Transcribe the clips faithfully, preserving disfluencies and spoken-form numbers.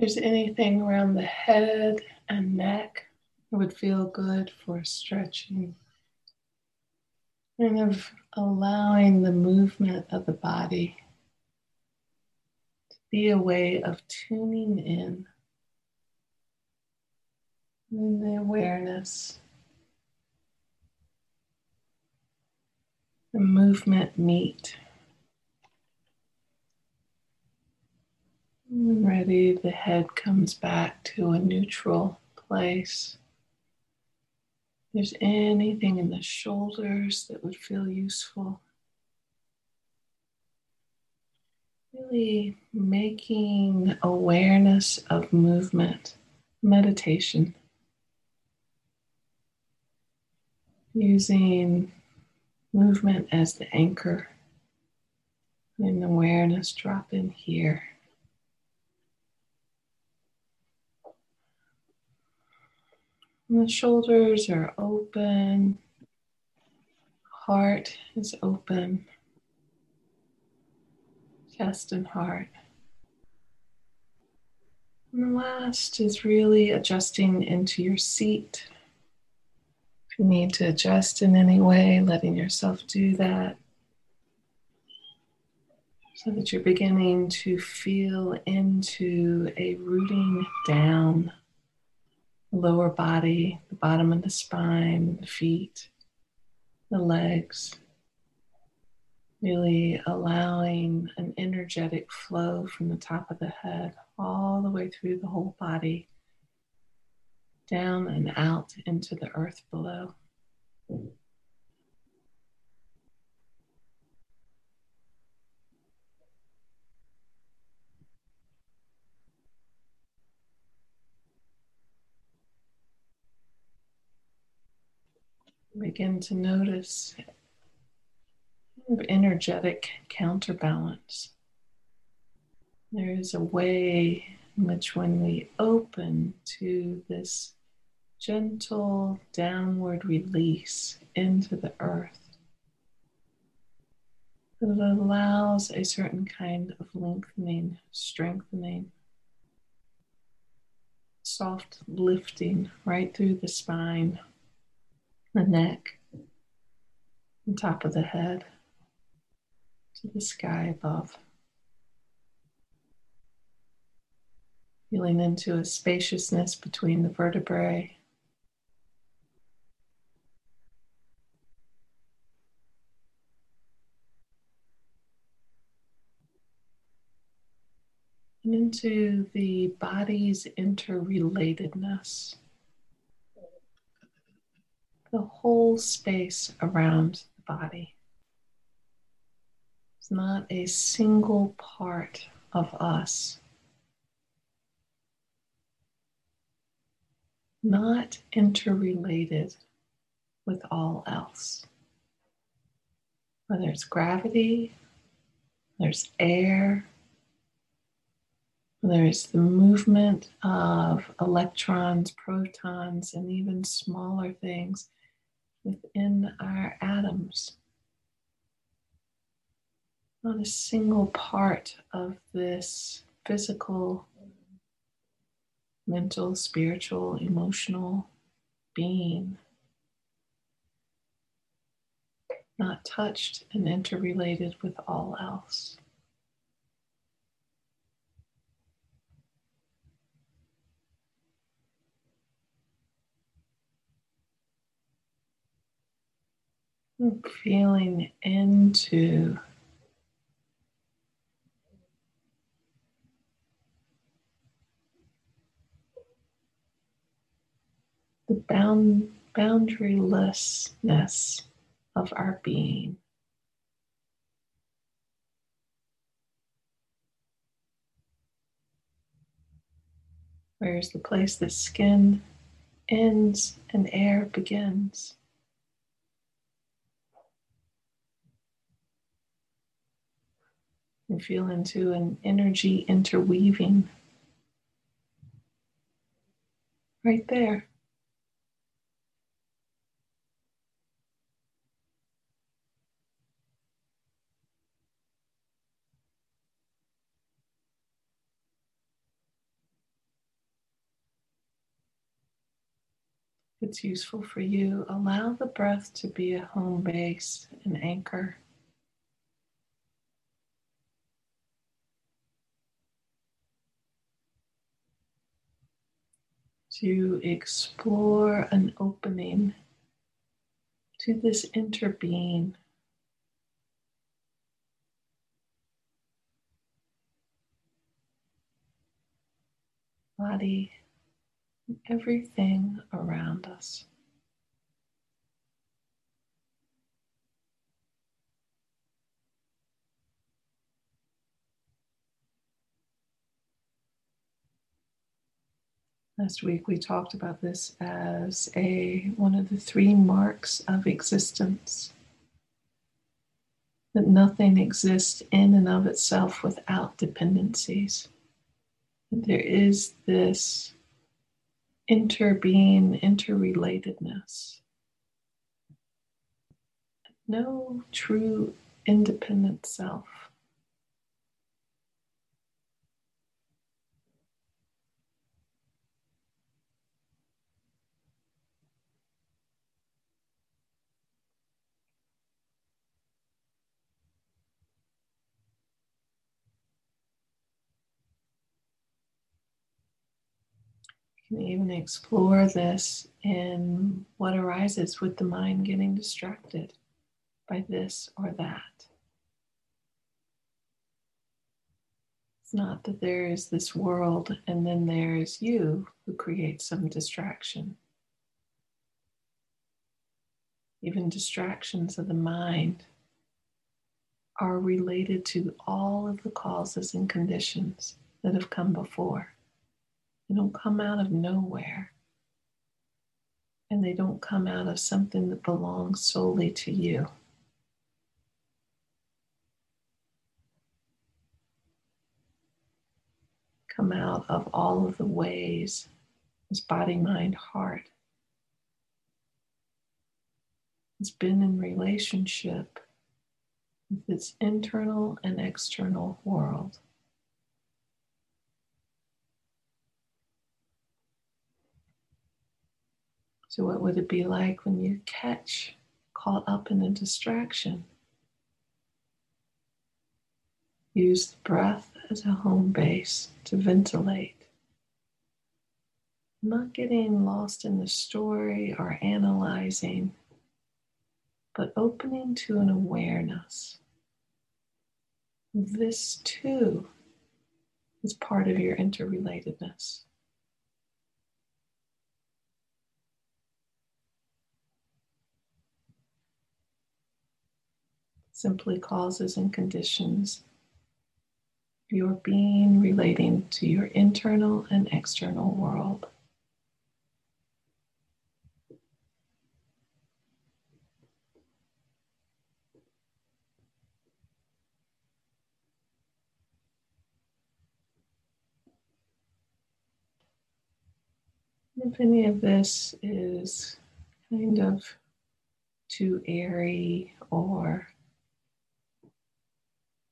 If there's anything around the head and neck, it would feel good for stretching. Kind of allowing the movement of the body to be a way of tuning in. And the awareness, the movement meet. When ready, the head comes back to a neutral place. If there's anything in the shoulders that would feel useful, really making awareness of movement, meditation. Using movement as the anchor, and awareness drop in here. And the shoulders are open, heart is open, chest and heart. And the last is really adjusting into your seat. If you need to adjust in any way, letting yourself do that so that you're beginning to feel into a rooting down. Lower body, the bottom of the spine, the feet, the legs, really allowing an energetic flow from the top of the head all the way through the whole body, down and out into the earth below. Begin to notice energetic counterbalance. There is a way in which when we open to this gentle downward release into the earth, it allows a certain kind of lengthening, strengthening, soft lifting right through the spine, the neck, the top of the head, to the sky above. Feeling into a spaciousness between the vertebrae. And into the body's interrelatedness. The whole space around the body. It's not a single part of us. Not interrelated with all else. Whether it's gravity, there's air, there's the movement of electrons, protons, and even smaller things within our atoms. Not a single part of this physical, mental, spiritual, emotional being. Not touched and interrelated with all else. Feeling into the bound, boundarylessness of our being. Where's the place that skin ends and air begins? And feel into an energy interweaving right there. if it's useful for you, allow the breath to be a home base, an anchor. To explore an opening to this interbeing. Body, and everything around us. Last week we talked about this as a one of the three marks of existence. That nothing exists in and of itself without dependencies. There is this interbeing, interrelatedness. No true independent self. And even explore this in what arises with the mind getting distracted by this or that. It's not that there is this world and then there is you who creates some distraction. Even distractions of the mind are related to all of the causes and conditions that have come before. They don't come out of nowhere, and they don't come out of something that belongs solely to you. Come out of all of the ways, this body, mind, heart. It's been in relationship with its internal and external world. So what would it be like when you catch caught up in a distraction? Use the breath as a home base to ventilate. Not getting lost in the story or analyzing, but opening to an awareness. This too is part of your interrelatedness. Simply causes and conditions your being relating to your internal and external world. If any of this is kind of too airy or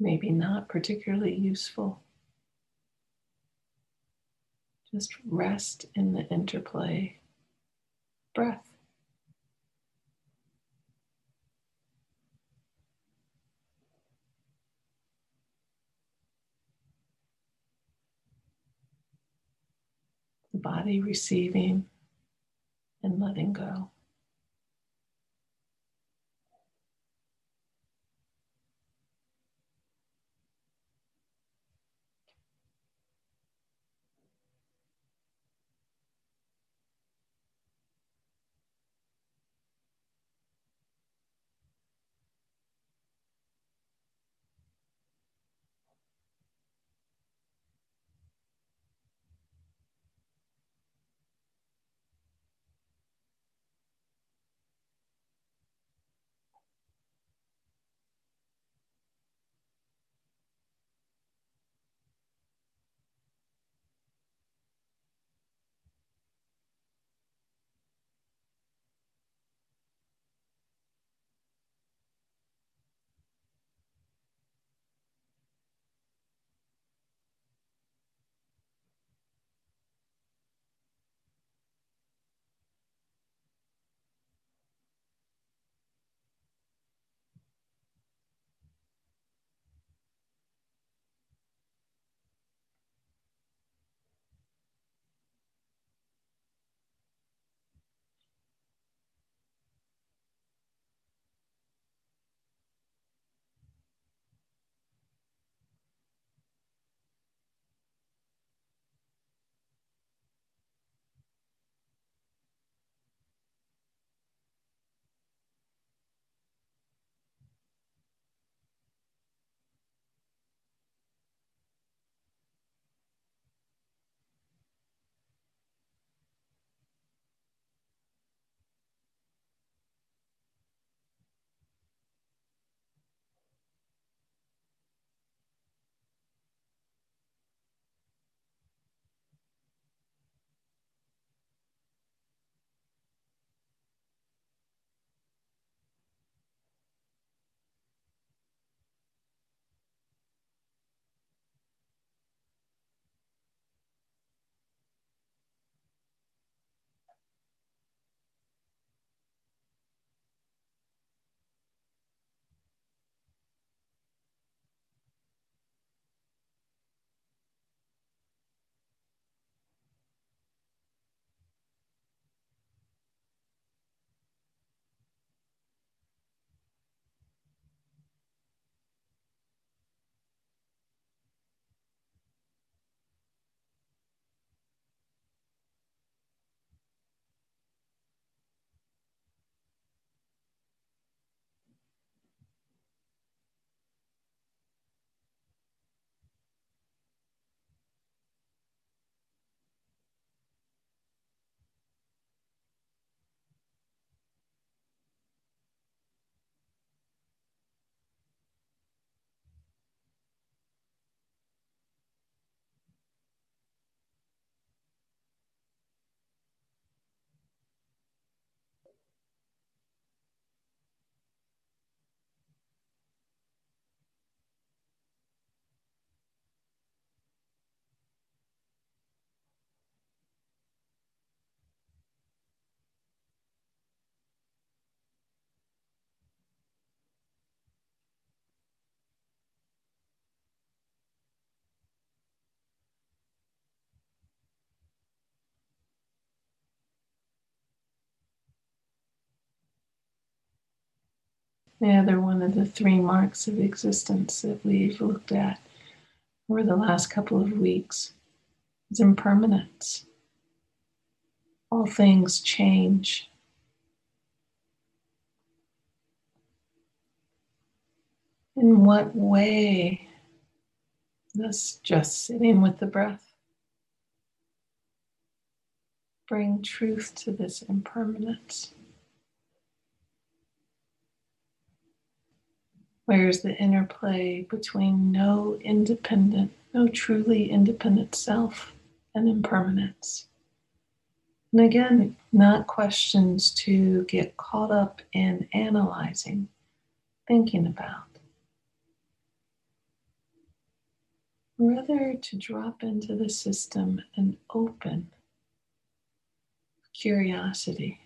maybe not particularly useful, just rest in the interplay breath. The body receiving and letting go. Yeah, they're one of the three marks of existence that we've looked at over the last couple of weeks. It's impermanence. All things change. In what way does just sitting with the breath bring truth to this impermanence? Where's the interplay between no independent, no truly independent self and impermanence? And again, not questions to get caught up in analyzing, thinking about. Rather to drop into the system and open curiosity.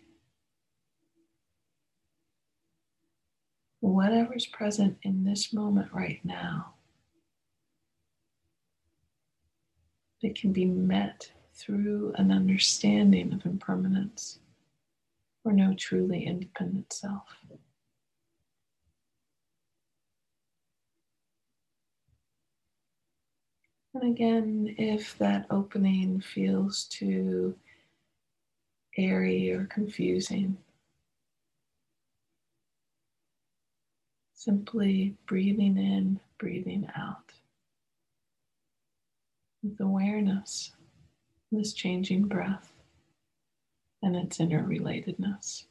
Whatever's present in this moment right now, it can be met through an understanding of impermanence or no truly independent self. And again, if that opening feels too airy or confusing, simply breathing in, breathing out with awareness, this changing breath and its interrelatedness.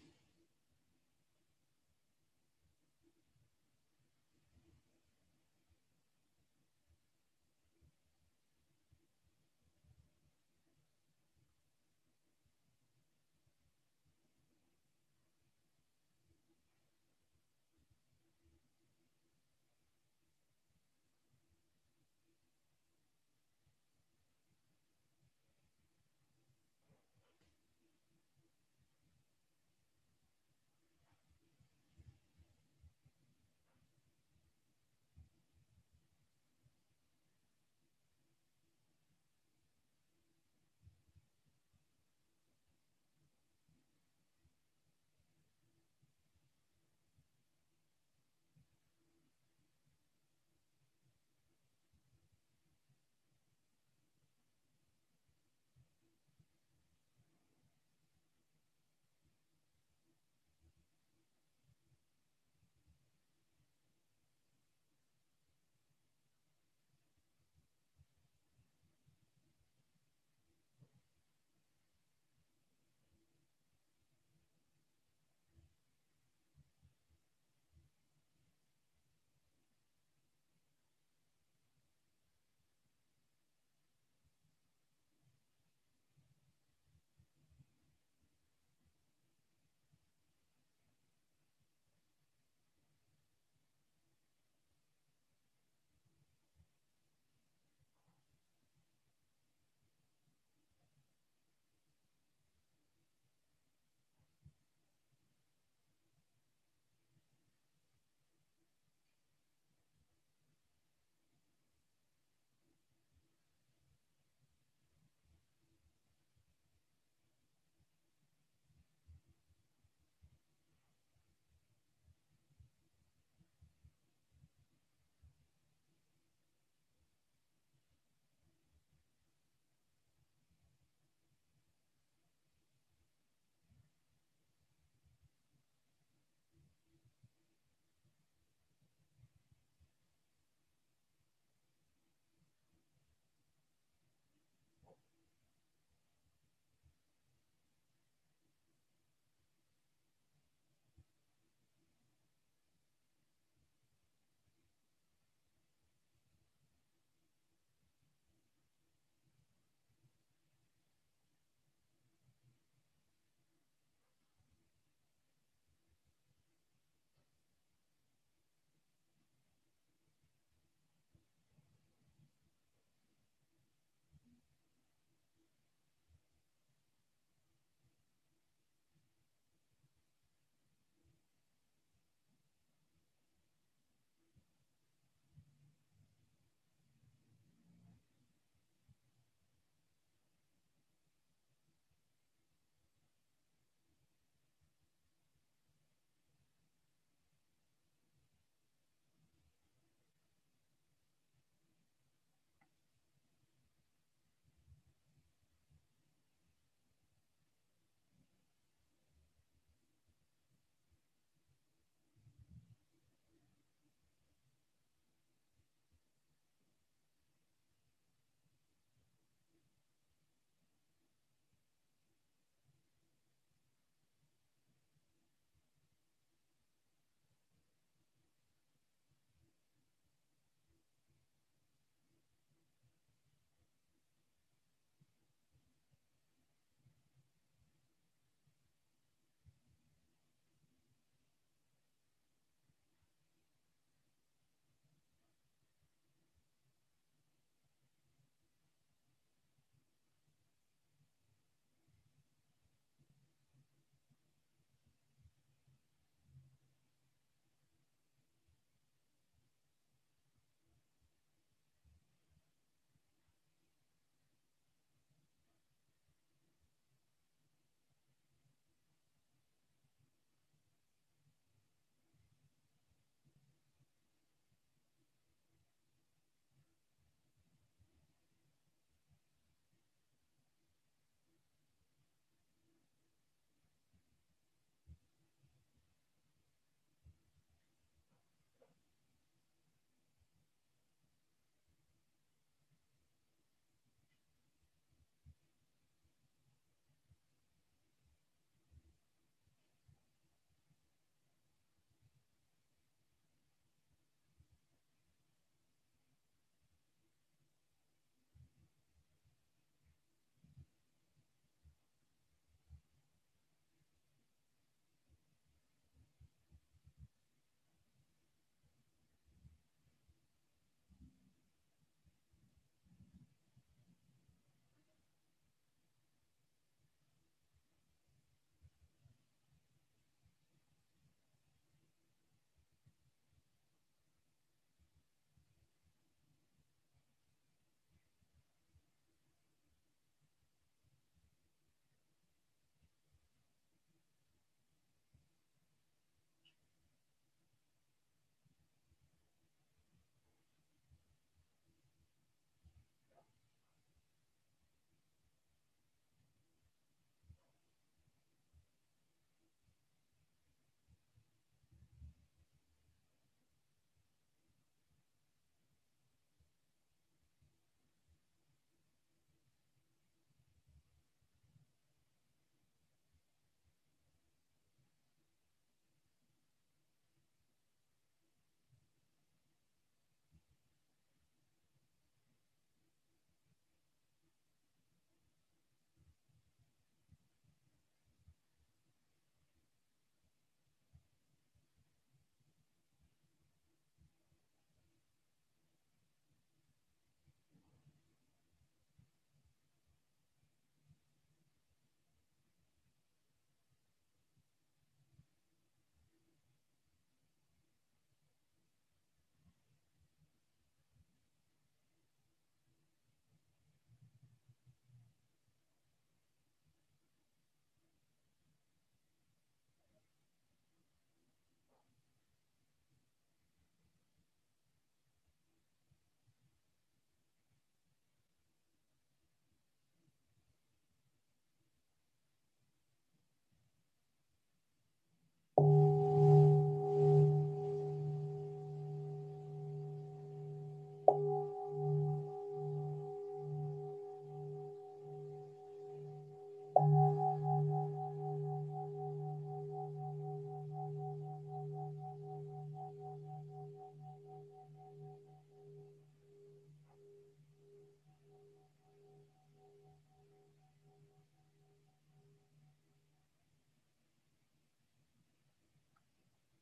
you.